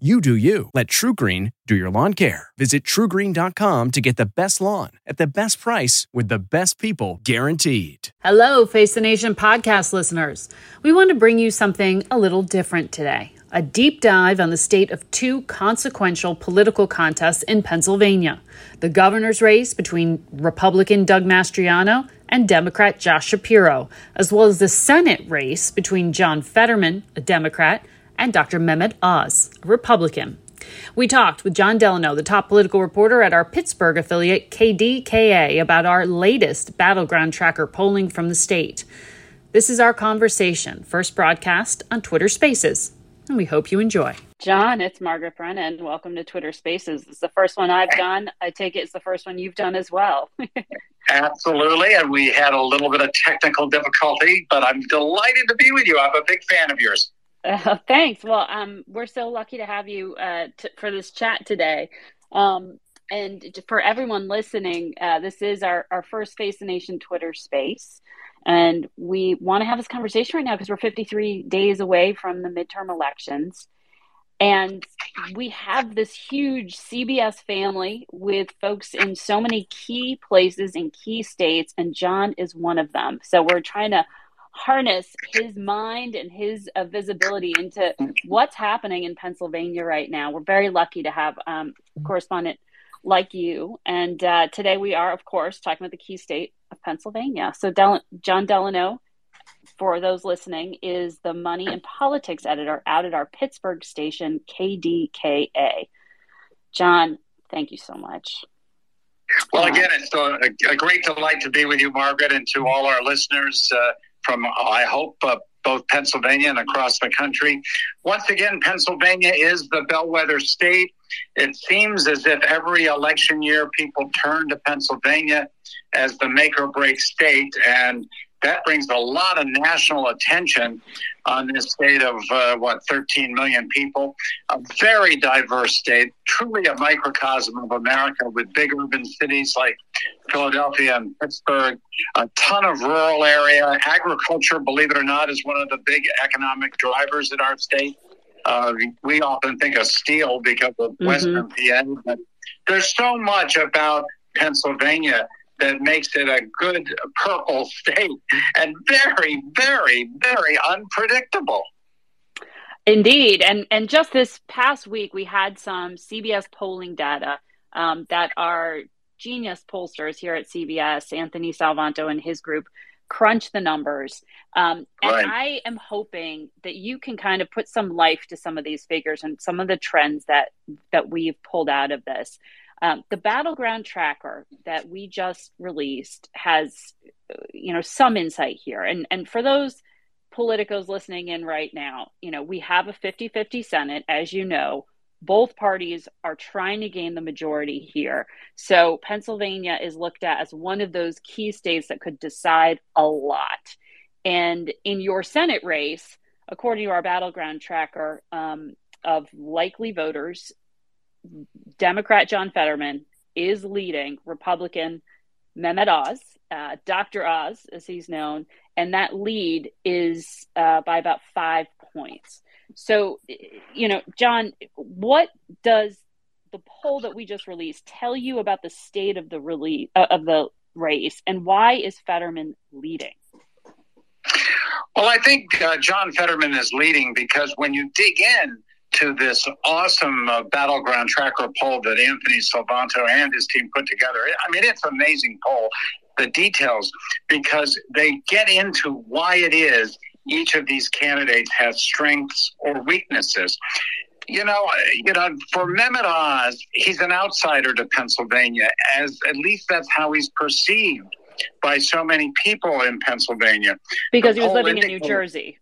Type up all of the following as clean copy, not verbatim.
You do you. Let True Green do your lawn care. Visit TrueGreen.com to get the best lawn at the best price with the best people guaranteed. Hello, Face the Nation podcast listeners. We want to bring you something a little different today. A deep dive on the state of two consequential political contests in Pennsylvania. The governor's race between Republican Doug Mastriano and Democrat Josh Shapiro, as well as the Senate race between John Fetterman, a Democrat, and Dr. Mehmet Oz, a Republican. We talked with Jon Delano, the top political reporter at our Pittsburgh affiliate KDKA, about our latest Battleground Tracker polling from the state. This is our conversation, first broadcast on Twitter Spaces, and we hope you enjoy. John, it's Margaret Brennan. Welcome to Twitter Spaces. It's the first one I've done. I take it it's the first one you've done as well. Absolutely, and we had a little bit of technical difficulty, but I'm delighted to be with you. I'm a big fan of yours. Thanks. Well, we're so lucky to have you for this chat today. And for everyone listening, this is our first Face the Nation Twitter space. And we want to have this conversation right now because we're 53 days away from the midterm elections. And we have this huge CBS family with folks in so many key places in key states. And John is one of them. So we're trying to harness his mind and his visibility into what's happening in Pennsylvania right now. We're very lucky to have a correspondent like you. And today we are, of course, talking about the key state of Pennsylvania. So John Delano, for those listening, is the money and politics editor out at our Pittsburgh station, KDKA. John, thank you so much. Well, again, it's a great delight to be with you, Margaret, and to all our listeners from, I hope, both Pennsylvania and across the country. Once again, Pennsylvania is the bellwether state. It seems as if every election year people turn to Pennsylvania as the make or break state, and that brings a lot of national attention on this state of, 13 million people. A very diverse state, truly a microcosm of America with big urban cities like Philadelphia and Pittsburgh, a ton of rural area. Agriculture, believe it or not, is one of the big economic drivers in our state. We often think of steel because of Western PA, but there's so much about Pennsylvania that makes it a good purple state and very, very, very unpredictable. Indeed. And just this past week, we had some CBS polling data that our genius pollsters here at CBS, Anthony Salvanto and his group, crunch the numbers. And I am hoping that you can kind of put some life to some of these figures and some of the trends that we've pulled out of this. The Battleground Tracker that we just released has, some insight here. And for those politicos listening in right now, we have a 50-50 Senate, as you know. Both parties are trying to gain the majority here. So Pennsylvania is looked at as one of those key states that could decide a lot. And in your Senate race, according to our Battleground Tracker of likely voters, Democrat John Fetterman is leading Republican Mehmet Oz, Dr. Oz, as he's known, and that lead is by about 5 points. So, John, what does the poll that we just released tell you about the state of the race, and why is Fetterman leading? Well, I think John Fetterman is leading because when you dig in to this awesome Battleground Tracker poll that Anthony Salvanto and his team put together. I mean, it's an amazing poll, the details, because they get into why it is each of these candidates has strengths or weaknesses. For Mehmet Oz, he's an outsider to Pennsylvania, as at least that's how he's perceived. by so many people in Pennsylvania. Because he was living in New Jersey.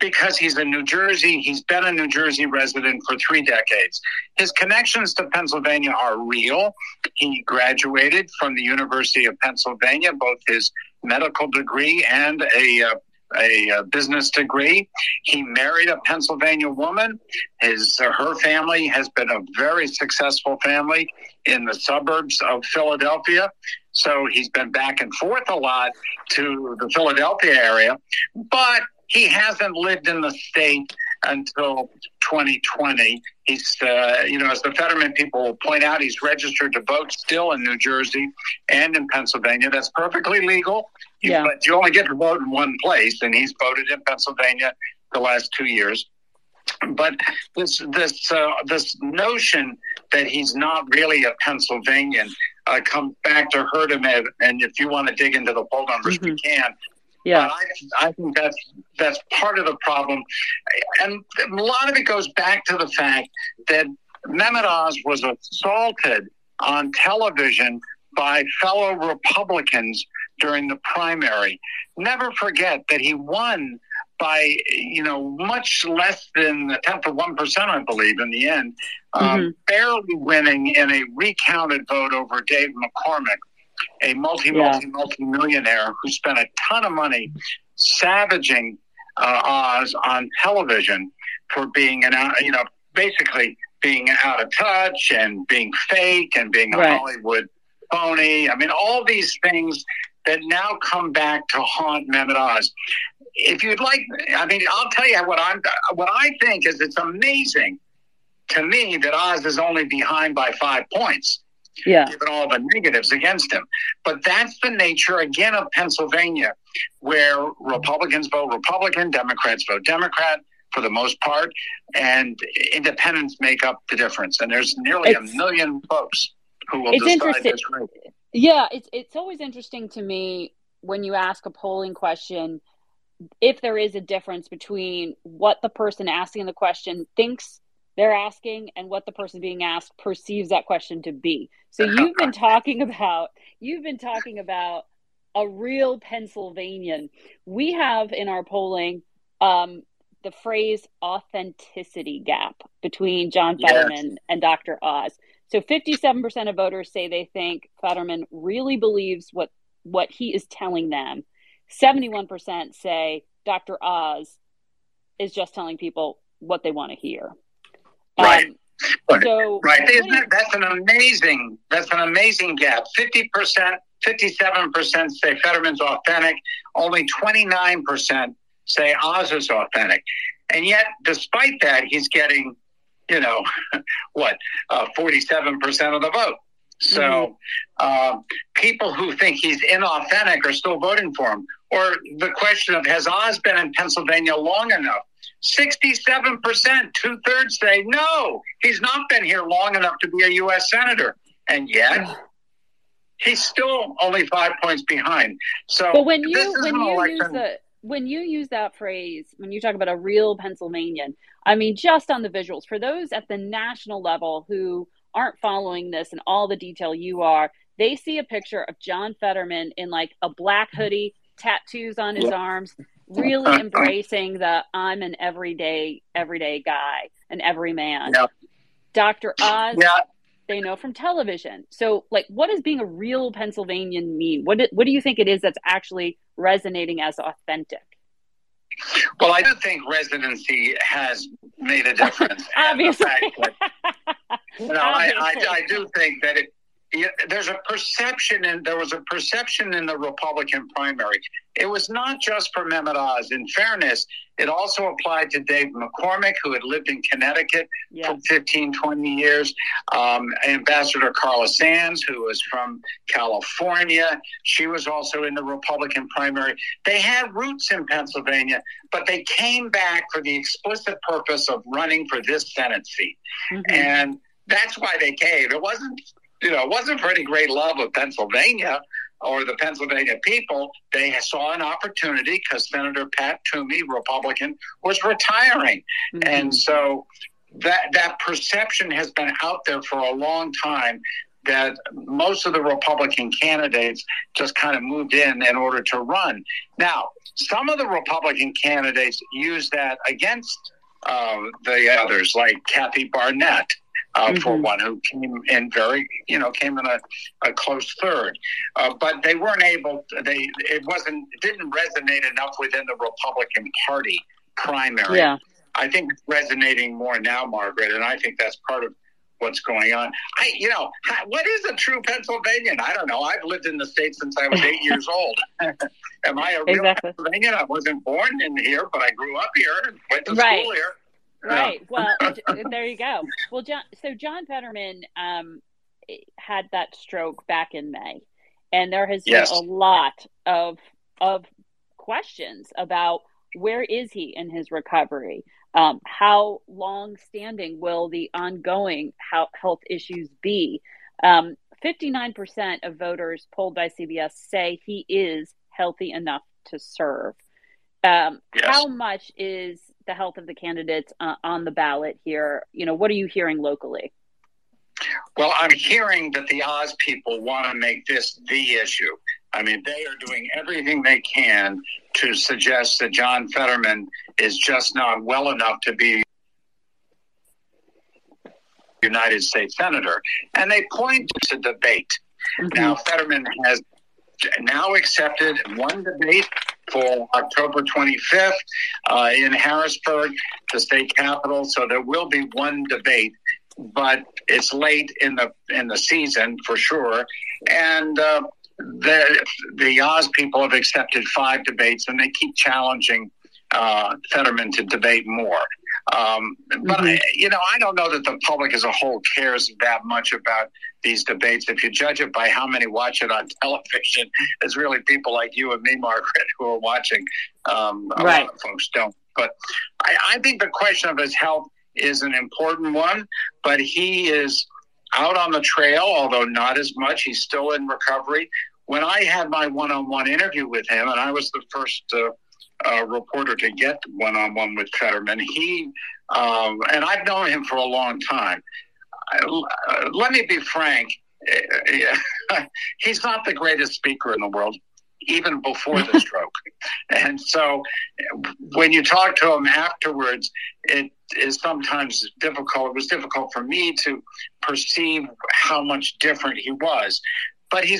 Because he's in New Jersey. He's been a New Jersey resident for 3 decades. His connections to Pennsylvania are real. He graduated from the University of Pennsylvania, both his medical degree and a business degree. He married a Pennsylvania woman. Her family has been a very successful family in the suburbs of Philadelphia. So he's been back and forth a lot to the Philadelphia area, but he hasn't lived in the state until 2020. He's, as the Fetterman people will point out, he's registered to vote still in New Jersey and in Pennsylvania. That's perfectly legal. But you only get to vote in one place, and he's voted in Pennsylvania the last 2 years. But this notion that he's not really a Pennsylvanian comes back to hurt him. And if you want to dig into the poll numbers, we can. Yeah, I think that's part of the problem. And a lot of it goes back to the fact that Mehmet Oz was assaulted on television by fellow Republicans during the primary. Never forget that he won by, much less than a tenth of 1%, I believe, in the end, barely winning in a recounted vote over Dave McCormick, a multi-millionaire who spent a ton of money savaging Oz on television for being basically being out of touch and being fake and being a Hollywood phony. I mean, all these things that now come back to haunt Mehmet Oz. If you'd like, I mean, I'll tell you what I think is it's amazing to me that Oz is only behind by 5 points. Yeah. Given all the negatives against him. But that's the nature, again, of Pennsylvania, where Republicans vote Republican, Democrats vote Democrat for the most part, and independents make up the difference. And there's nearly a million folks who will decide this race. Yeah, it's always interesting to me when you ask a polling question if there is a difference between what the person asking the question thinks they're asking and what the person being asked perceives that question to be. So you've been talking about a real Pennsylvanian. We have in our polling the phrase authenticity gap between John Fetterman and Dr. Oz. So 57% of voters say they think Fetterman really believes what he is telling them. 71% say Dr. Oz is just telling people what they want to hear. That's an amazing gap. 50%, 57% say Fetterman's authentic. Only 29% say Oz is authentic. And yet, despite that, he's getting, 47% of the vote. So people who think he's inauthentic are still voting for him. Or the question of, has Oz been in Pennsylvania long enough? 67%, two-thirds say, no, he's not been here long enough to be a U.S. senator. And yet, he's still only 5 points behind. So but when you use that phrase, when you talk about a real Pennsylvanian, I mean, just on the visuals, for those at the national level who aren't following this in all the detail you are, they see a picture of John Fetterman in like a black hoodie, tattoos on his arms, really embracing the I'm an everyday guy, an everyman. Yep. Dr. Oz, they know from television. So, like, what does being a real Pennsylvanian mean? What do you think it is that's actually resonating as authentic? Well, I do think residency has made a difference. Obviously. I do think that there was a perception in the Republican primary. It was not just for Mehmet Oz. In fairness, it also applied to Dave McCormick, who had lived in Connecticut for 15, 20 years, Ambassador Carla Sands, who was from California. She was also in the Republican primary. They had roots in Pennsylvania, but they came back for the explicit purpose of running for this Senate seat. And that's why they came. It wasn't for any great love of Pennsylvania or the Pennsylvania people. They saw an opportunity because Senator Pat Toomey, Republican, was retiring. And so that perception has been out there for a long time that most of the Republican candidates just kind of moved in order to run. Now, some of the Republican candidates used that against the others, like Kathy Barnett, for one, who came in very, came in a close third. But they weren't able, it didn't resonate enough within the Republican Party primary. Yeah. I think it's resonating more now, Margaret, and I think that's part of what's going on. What is a true Pennsylvanian? I don't know. I've lived in the state since I was 8 years old. Am I a real Pennsylvanian? I wasn't born in here, but I grew up here and went to school here. Yeah. Right. Well, there you go. Well, John Fetterman had that stroke back in May, and there has been a lot of questions about where is he in his recovery? How long standing will the ongoing health issues be? 59% of voters polled by CBS say he is healthy enough to serve. How much is the health of the candidates on the ballot here? What are you hearing locally? Well, I'm hearing that the Oz people want to make this the issue. I mean, they are doing everything they can to suggest that John Fetterman is just not well enough to be United States Senator. And they point to debate. Mm-hmm. Now, Fetterman has now accepted one debate for October 25th in Harrisburg, the state capital. So there will be one debate, but it's late in the season for sure. And the Oz people have accepted 5 debates, and they keep challenging Fetterman to debate more. But I don't know that the public as a whole cares that much about these debates. If you judge it by how many watch it on television, it's really people like you and me, Margaret, who are watching. A lot of folks don't. But I think the question of his health is an important one, but he is out on the trail, although not as much. He's still in recovery. When I had my one-on-one interview with him, and I was the first reporter to get one-on-one with Fetterman, and I've known him for a long time. Let me be frank. He's not the greatest speaker in the world, even before the stroke. And so when you talk to him afterwards, it is sometimes difficult. It was difficult for me to perceive how much different he was. But he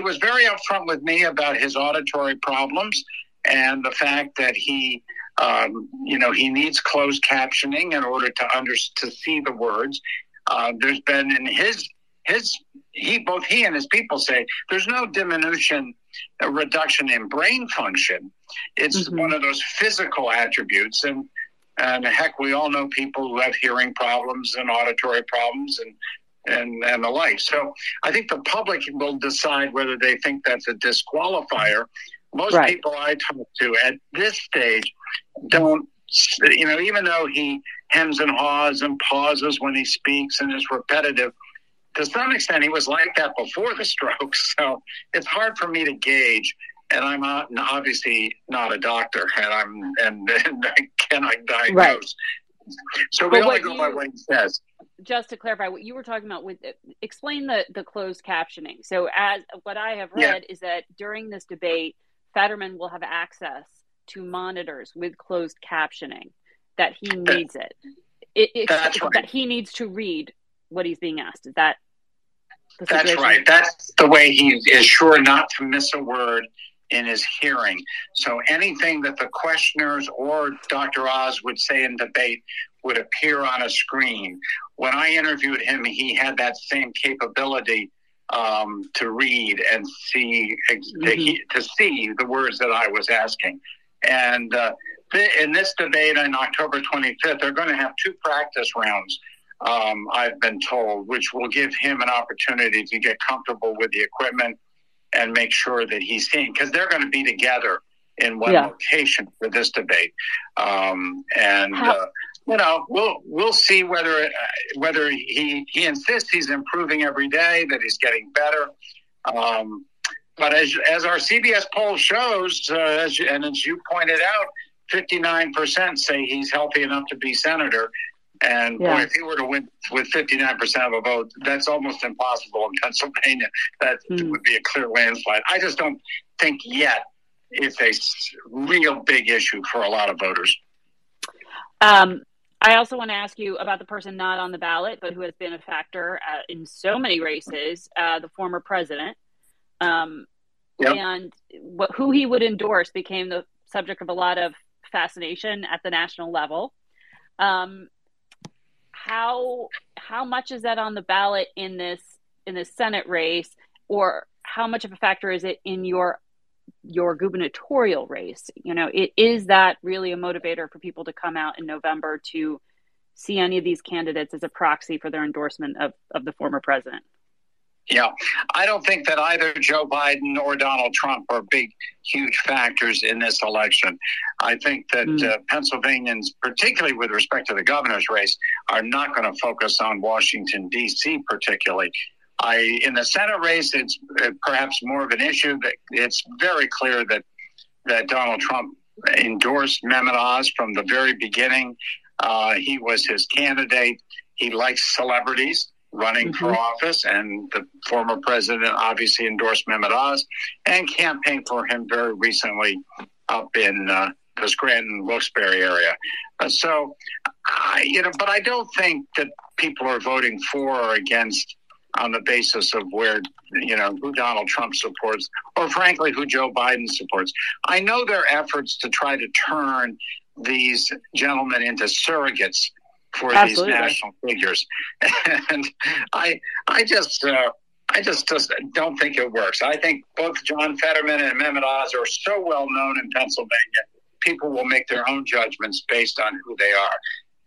was very upfront with me about his auditory problems and the fact that he, he needs closed captioning in order to see the words. There's been in both he and his people say there's no diminution, a reduction in brain function. It's one of those physical attributes, and heck, we all know people who have hearing problems and auditory problems and the like. So I think the public will decide whether they think that's a disqualifier. Most people I talk to at this stage don't, even though he hems and haws and pauses when he speaks and is repetitive, to some extent he was like that before the stroke. So it's hard for me to gauge. And I'm obviously not a doctor, and I cannot diagnose. Right. So we only go by what he says. Just to clarify, what you were talking about, explain the closed captioning. So as what I have read is that during this debate, Fetterman will have access to monitors with closed captioning, that he needs that he needs to read what he's being asked. Is that the situation? That's right. That's the way he is sure not to miss a word in his hearing. So anything that the questioners or Dr. Oz would say in debate would appear on a screen. When I interviewed him, he had that same capability to read and see to see the words that I was asking. And in this debate on October 25th, they're going to have 2 practice rounds, I've been told, which will give him an opportunity to get comfortable with the equipment and make sure that he's seeing, because they're going to be together in one location for this debate. We'll see whether he insists he's improving every day, that he's getting better. But as our CBS poll shows, and as you pointed out, 59% say he's healthy enough to be senator. And boy, if he were to win with 59% of a vote, that's almost impossible in Pennsylvania. That would be a clear landslide. I just don't think yet it's a real big issue for a lot of voters. I also want to ask you about the person not on the ballot, but who has been a factor in so many races, the former president. And who he would endorse became the subject of a lot of fascination at the national level. How much is that on the ballot in this Senate race, or how much of a factor is it in your gubernatorial race? You know, is that really a motivator for people to come out in November to see any of these candidates as a proxy for their endorsement of the former president? Yeah, I don't think that either Joe Biden or Donald Trump are big, huge factors in this election. I think that Pennsylvanians, particularly with respect to the governor's race, are not going to focus on Washington, D.C. particularly. In the Senate race, it's perhaps more of an issue. That it's very clear that Donald Trump endorsed Mehmet Oz from the very beginning. He was his candidate. He likes celebrities running for office, and the former president obviously endorsed Mehmet Oz and campaigned for him very recently up in the Scranton-Wilkes-Barre area. But I don't think that people are voting for or against on the basis of where, who Donald Trump supports or, frankly, who Joe Biden supports. I know their efforts to try to turn these gentlemen into surrogates for these national figures, and I just don't think it works. I think both John Fetterman and Mehmet Oz are so well known in Pennsylvania, people will make their own judgments based on who they are.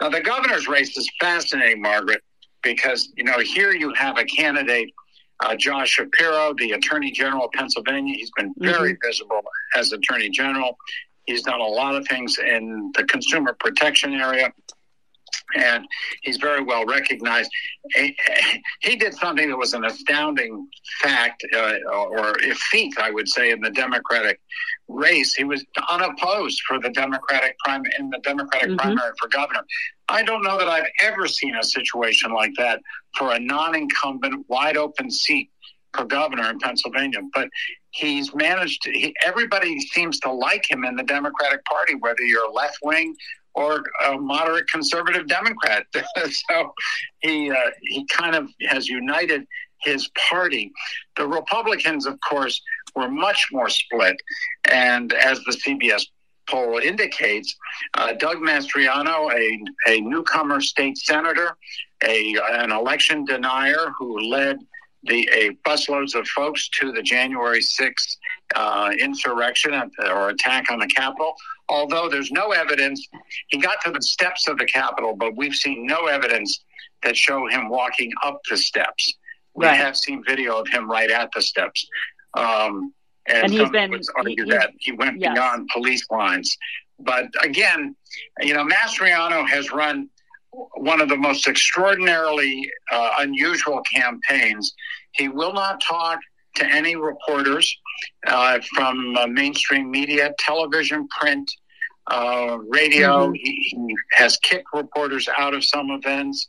Now, the governor's race is fascinating, Margaret, because here you have a candidate, Josh Shapiro, the Attorney General of Pennsylvania. He's been very visible as Attorney General. He's done a lot of things in the consumer protection area, and he's very well recognized. He did something that was an astounding fact, or a feat, I would say, in the Democratic race. He was unopposed for the Democratic primary for governor. I don't know that I've ever seen a situation like that for a non-incumbent, wide-open seat for governor in Pennsylvania. But he's managed to, everybody seems to like him in the Democratic Party, whether you're left-wing or a moderate conservative Democrat. So he kind of has united his party. The Republicans, of course, were much more split. And as the CBS poll indicates, Doug Mastriano, a newcomer state senator, an election denier who led busloads of folks to the January 6th insurrection or attack on the Capitol. Although there's no evidence, he got to the steps of the Capitol, but we've seen no evidence that show him walking up the steps. Right. We have seen video of him right at the steps. And he's been argued that he went beyond police lines. But again, Mastriano has run one of the most extraordinarily unusual campaigns. He will not talk to any reporters from mainstream media, television, print, radio. He has kicked reporters out of some events,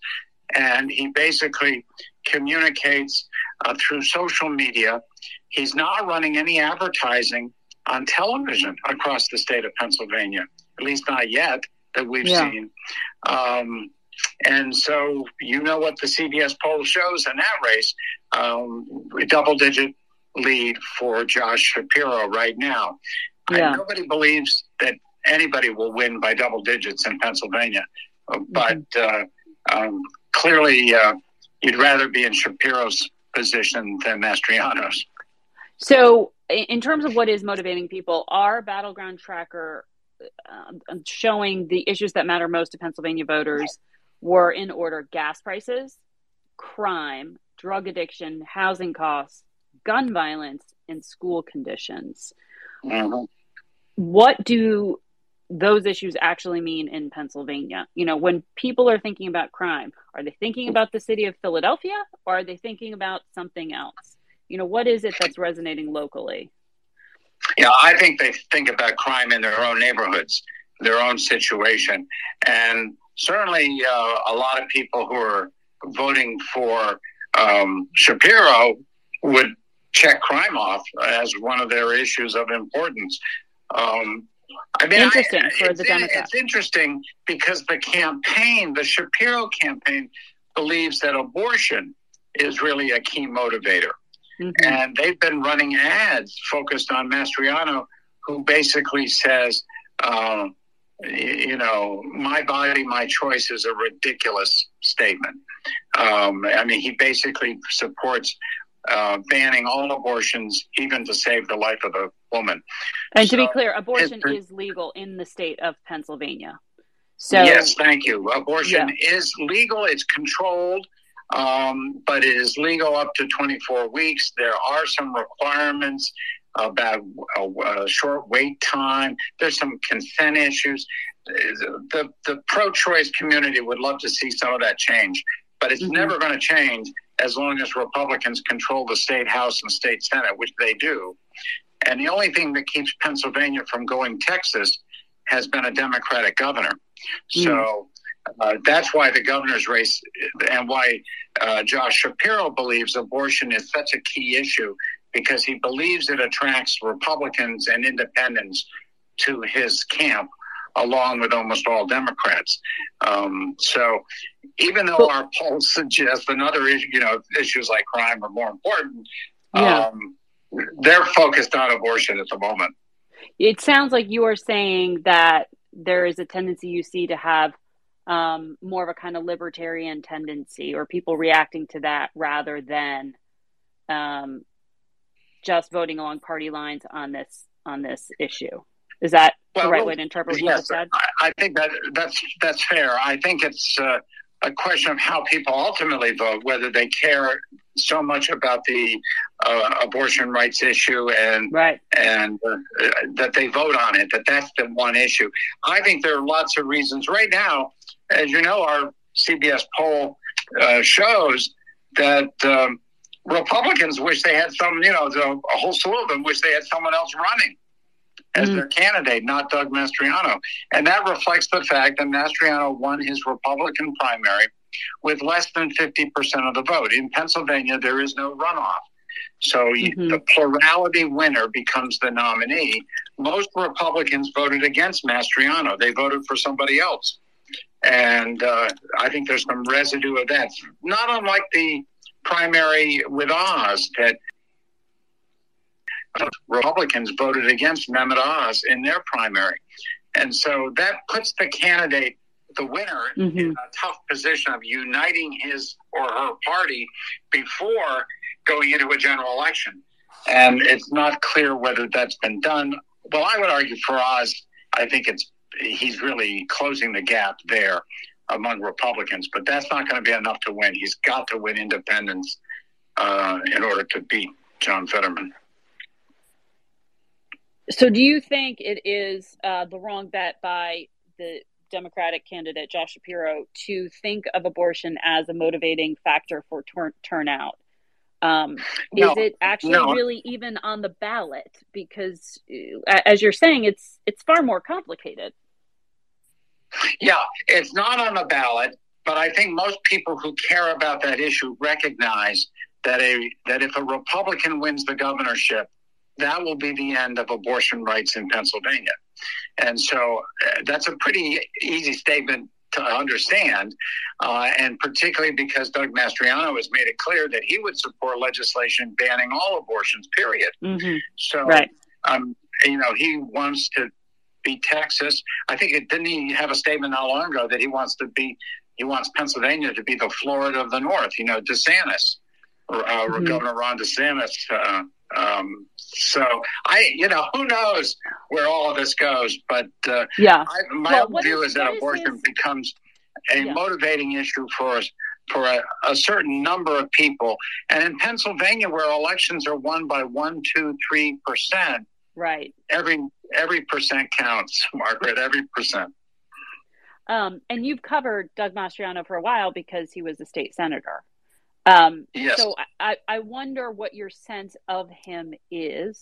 and he basically communicates through social media. He's not running any advertising on television across the state of Pennsylvania, at least not yet that we've seen. And so what the CBS poll shows in that race, a double-digit lead for Josh Shapiro right now. Yeah. And nobody believes that anybody will win by double digits in Pennsylvania. But clearly you'd rather be in Shapiro's position than Mastriano's. So in terms of what is motivating people, our Battleground Tracker showing the issues that matter most to Pennsylvania voters were in order: gas prices, crime, drug addiction, housing costs, gun violence, and school conditions. What do those issues actually mean in Pennsylvania? When people are thinking about crime, are they thinking about the city of Philadelphia, or are they thinking about something else? What is it that's resonating locally? Yeah, I think they think about crime in their own neighborhoods, their own situation. And certainly a lot of people who are voting for Shapiro would check crime off as one of their issues of importance. I mean, interesting for the Democrats. It's interesting because the Shapiro campaign believes that abortion is really a key motivator. Mm-hmm. And they've been running ads focused on Mastriano, who basically says, my body, my choice is a ridiculous statement. I mean, he basically supports banning all abortions, even to save the life of a woman. And so, to be clear, abortion is legal in the state of Pennsylvania. So yes, thank you. Abortion is legal. It's controlled. But it is legal up to 24 weeks. There are some requirements about a short wait time. There's some consent issues. The pro-choice community would love to see some of that change, but it's never going to change as long as Republicans control the state House and state Senate, which they do. And the only thing that keeps Pennsylvania from going Texas has been a Democratic governor. Mm. So that's why the governor's race and why Josh Shapiro believes abortion is such a key issue, because he believes it attracts Republicans and independents to his camp, along with almost all Democrats. So even though our polls suggest another issue, issues like crime are more important, they're focused on abortion at the moment. It sounds like you are saying that there is a tendency you see to have more of a kind of libertarian tendency, or people reacting to that rather than just voting along party lines on this issue. Is that the right way to interpret what you said? I think that's fair. I think it's a question of how people ultimately vote, whether they care so much about the abortion rights issue and that they vote on it, that's the one issue. I think there are lots of reasons right now. As you know, our CBS poll shows that Republicans wish they had a whole slew of them wish they had someone else running as their candidate, not Doug Mastriano. And that reflects the fact that Mastriano won his Republican primary with less than 50% of the vote. In Pennsylvania, there is no runoff. So the plurality winner becomes the nominee. Most Republicans voted against Mastriano. They voted for somebody else. And I think there's some residue of that. Not unlike the primary with Oz, that Republicans voted against Mehmet Oz in their primary. And so that puts the candidate, the winner, in a tough position of uniting his or her party before going into a general election. And it's not clear whether that's been done. Well, I would argue for Oz, I think he's really closing the gap there among Republicans, but that's not going to be enough to win. He's got to win independents in order to beat John Fetterman. So do you think it is the wrong bet by the Democratic candidate, Josh Shapiro, to think of abortion as a motivating factor for turnout? No, is it actually really even on the ballot? Because as you're saying, it's far more complicated. Yeah, it's not on the ballot, but I think most people who care about that issue recognize that if a Republican wins the governorship, that will be the end of abortion rights in Pennsylvania. And so that's a pretty easy statement to understand, and particularly because Doug Mastriano has made it clear that he would support legislation banning all abortions, period. Mm-hmm. So, he wants to beat Texas. I think didn't he have a statement not long ago that he wants Pennsylvania to be the Florida of the North, DeSantis, Governor Ron DeSantis, so who knows where all of this goes, but my view is that abortion becomes a motivating issue for us, for a certain number of people. And in Pennsylvania, where elections are won by 1, 2, 3%, right? Every percent counts, Margaret. Every percent. And you've covered Doug Mastriano for a while because he was a state senator. Yes. So I wonder what your sense of him is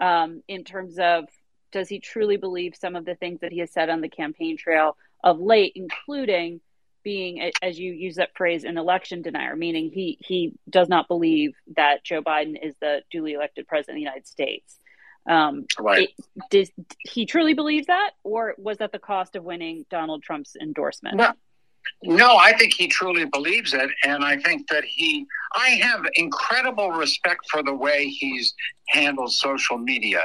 in terms of Does he truly believe some of the things that he has said on the campaign trail of late, including being, as you use that phrase, an election denier, meaning he does not believe that Joe Biden is the duly elected president of the United States. Right. Did he truly believe that, or was that the cost of winning Donald Trump's endorsement? No, I think he truly believes it. And I think that I have incredible respect for the way he's handled social media.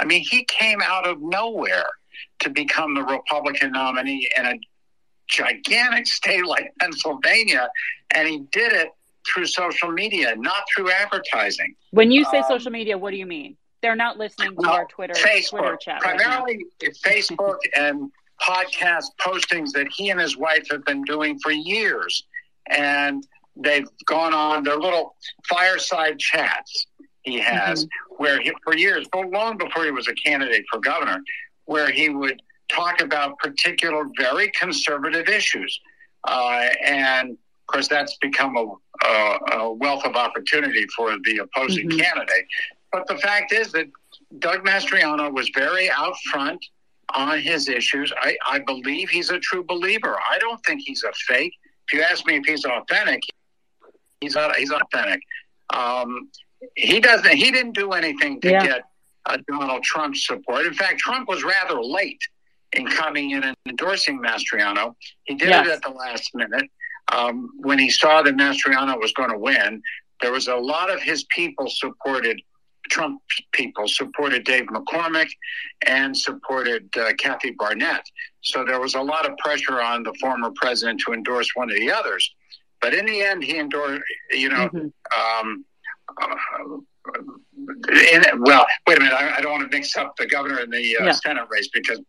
I mean, he came out of nowhere to become the Republican nominee in a gigantic state like Pennsylvania, and he did it through social media, not through advertising. When you say social media, what do you mean? They're not listening to our Twitter chat. Primarily right Facebook and podcast postings that he and his wife have been doing for years. And they've gone on their little fireside chats he has, where for years, but long before he was a candidate for governor, where he would talk about particular very conservative issues. And, of course, that's become a wealth of opportunity for the opposing candidate. But the fact is that Doug Mastriano was very out front on his issues. I believe he's a true believer. I don't think he's a fake. If you ask me if he's authentic, he's authentic. He didn't do anything to get Donald Trump's support. In fact, Trump was rather late in coming in and endorsing Mastriano. He did it at the last minute. When he saw that Mastriano was going to win, there was a lot of his people supported Dave McCormick and supported Kathy Barnett. So there was a lot of pressure on the former president to endorse one of the others. But in the end, he endorsed, wait a minute. I don't want to mix up the governor and the Senate race because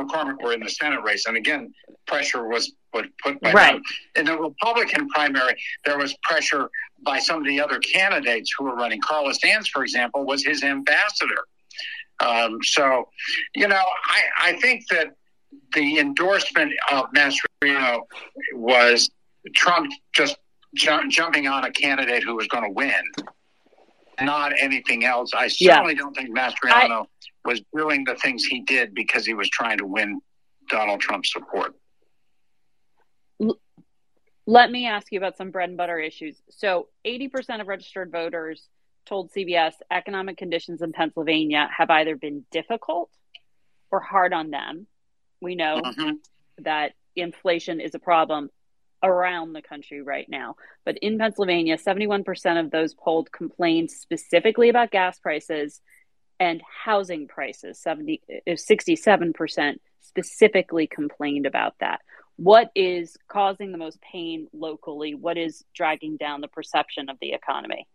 McCormick were in the Senate race. And again, pressure was put by them. In the Republican primary, there was pressure by some of the other candidates who were running. Carla Sands, for example, was his ambassador. I think that the endorsement of Mastriano was Trump just jumping on a candidate who was going to win, not anything else. I certainly don't think Mastriano was doing the things he did because he was trying to win Donald Trump's support. Let me ask you about some bread and butter issues. So 80% of registered voters told CBS economic conditions in Pennsylvania have either been difficult or hard on them. We know that inflation is a problem around the country right now. But in Pennsylvania, 71% of those polled complained specifically about gas prices and housing prices. 67% specifically complained about that. What is causing the most pain locally? What is dragging down the perception of the economy?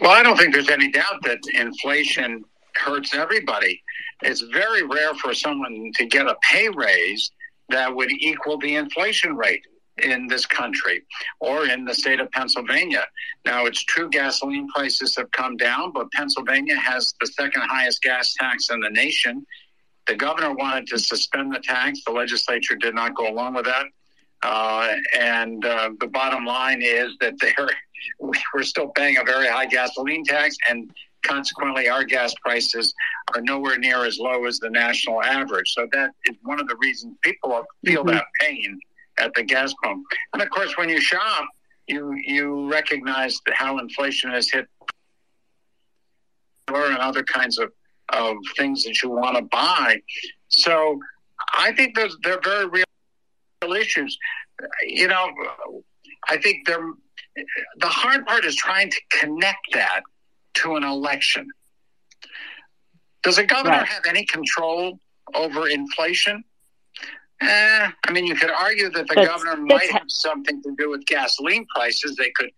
Well, I don't think there's any doubt that inflation hurts everybody. It's very rare for someone to get a pay raise that would equal the inflation rate in this country or in the state of Pennsylvania. Now, it's true gasoline prices have come down, but Pennsylvania has the second highest gas tax in the nation. The governor wanted to suspend the tax. The legislature did not go along with that. And the bottom line is that we're still paying a very high gasoline tax, and consequently our gas prices are nowhere near as low as the national average. So that is one of the reasons people feel that pain at the gas pump. And of course, when you shop, you recognize how inflation has hit and other kinds of things that you want to buy. So I think they're very real issues. I think the hard part is trying to connect that to an election. Does a governor have any control over inflation? I mean, you could argue that the governor might have something to do with gasoline prices. They could.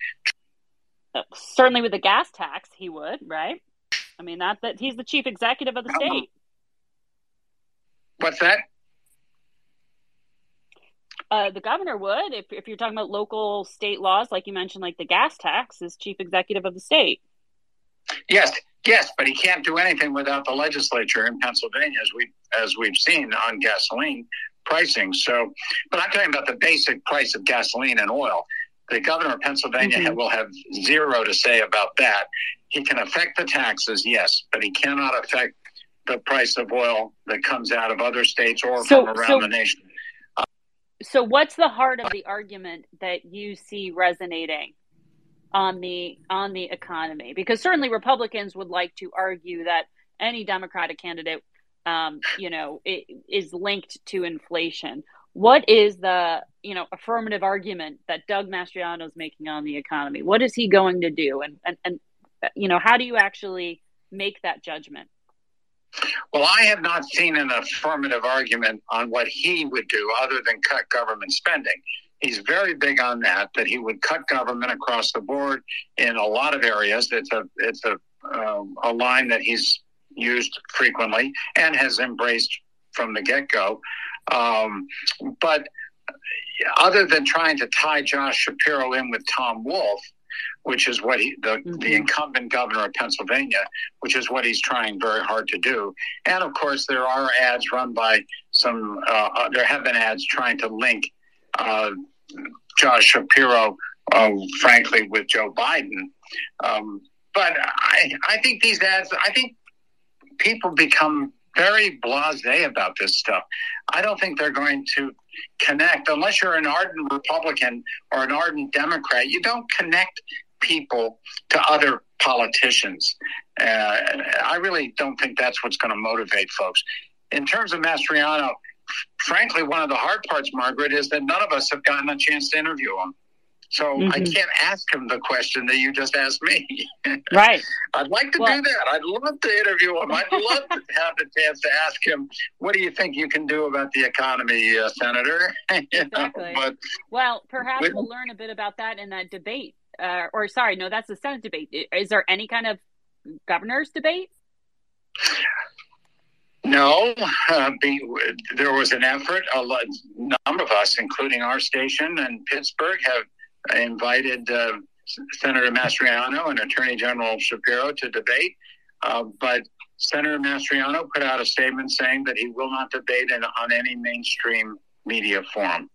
Certainly with the gas tax, he would, right? I mean, he's the chief executive of the state. What's that? The governor would, if you're talking about local state laws, like you mentioned, like the gas tax, is chief executive of the state. Yes, but he can't do anything without the legislature in Pennsylvania, as we've seen on gasoline pricing. So, but I'm talking about the basic price of gasoline and oil. The governor of Pennsylvania will have zero to say about that. He can affect the taxes, yes, but he cannot affect the price of oil that comes out of other states or from around the nation. So what's the heart of the argument that you see resonating on the economy? Because certainly Republicans would like to argue that any Democratic candidate, is linked to inflation. What is the, affirmative argument that Doug Mastriano is making on the economy? What is he going to do? And how do you actually make that judgment? Well, I have not seen an affirmative argument on what he would do other than cut government spending. He's very big on that he would cut government across the board in a lot of areas. It's a line that he's used frequently and has embraced from the get-go. But other than trying to tie Josh Shapiro in with Tom Wolf, which is what the incumbent governor of Pennsylvania, which is what he's trying very hard to do. And of course, there are ads run by there have been ads trying to link Josh Shapiro, frankly, with Joe Biden. But I think these ads, I think people become very blasé about this stuff. I don't think they're going to connect unless you're an ardent Republican or an ardent Democrat. You don't connect people to other politicians. I really don't think that's what's going to motivate folks. In terms of Mastriano, frankly, one of the hard parts, Margaret, is that none of us have gotten a chance to interview him. So I can't ask him the question that you just asked me. Right. I'd like to do that. I'd love to interview him. I'd love to have the chance to ask him, what do you think you can do about the economy, Senator? Exactly. Perhaps we'll learn a bit about that in that debate. That's the Senate debate. Is there any kind of governor's debate? No, there was an effort. A number of us, including our station in Pittsburgh, have invited Senator Mastriano and Attorney General Shapiro to debate, but Senator Mastriano put out a statement saying that he will not debate on any mainstream media forum.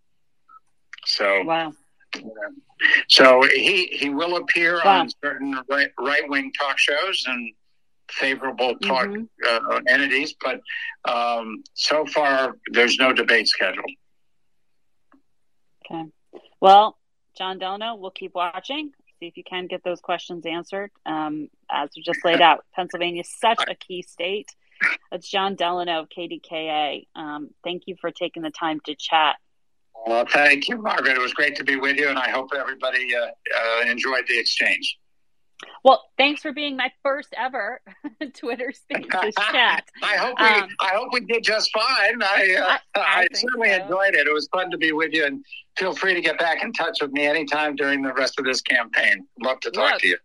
So, wow. So he will appear on certain right-wing talk shows and favorable talk entities, but so far there's no debate scheduled. Okay. Well, Jon Delano, we'll keep watching. See if you can get those questions answered. As we just laid out, Pennsylvania is such a key state. It's Jon Delano of KDKA. Thank you for taking the time to chat. Well, thank you, Margaret. It was great to be with you, and I hope everybody enjoyed the exchange. Well, thanks for being my first ever Twitter Spaces chat. I hope we did just fine. I certainly enjoyed it. It was fun to be with you, and feel free to get back in touch with me anytime during the rest of this campaign. Love to talk to you.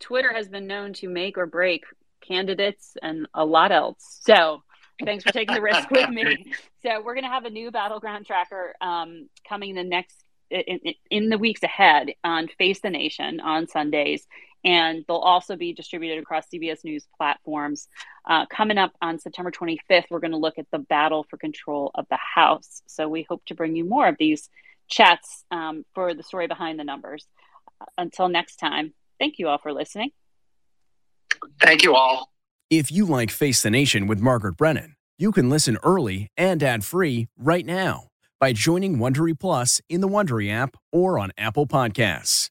Twitter has been known to make or break candidates and a lot else. So thanks for taking the risk with me. So we're going to have a new Battleground Tracker coming in the weeks ahead on Face the Nation on Sundays. And they'll also be distributed across CBS News platforms. Coming up on September 25th, we're going to look at the battle for control of the House. So we hope to bring you more of these chats for the story behind the numbers. Until next time, thank you all for listening. Thank you all. If you like Face the Nation with Margaret Brennan, you can listen early and ad-free right now by joining Wondery Plus in the Wondery app or on Apple Podcasts.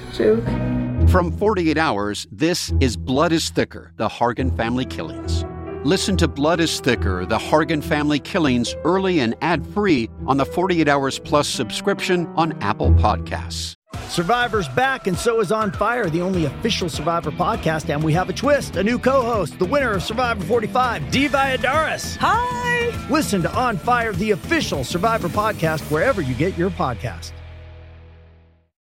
joke. From 48 Hours, this is Blood is Thicker, the Hargan family killings. Listen to Blood is Thicker, the Hargan family killings early and ad-free on the 48 Hours Plus subscription on Apple Podcasts. Survivor's back, and so is On Fire, the only official Survivor podcast, and we have a twist, a new co-host, the winner of Survivor 45, D. Vyadaris. Hi! Listen to On Fire, the official Survivor podcast, wherever you get your podcasts.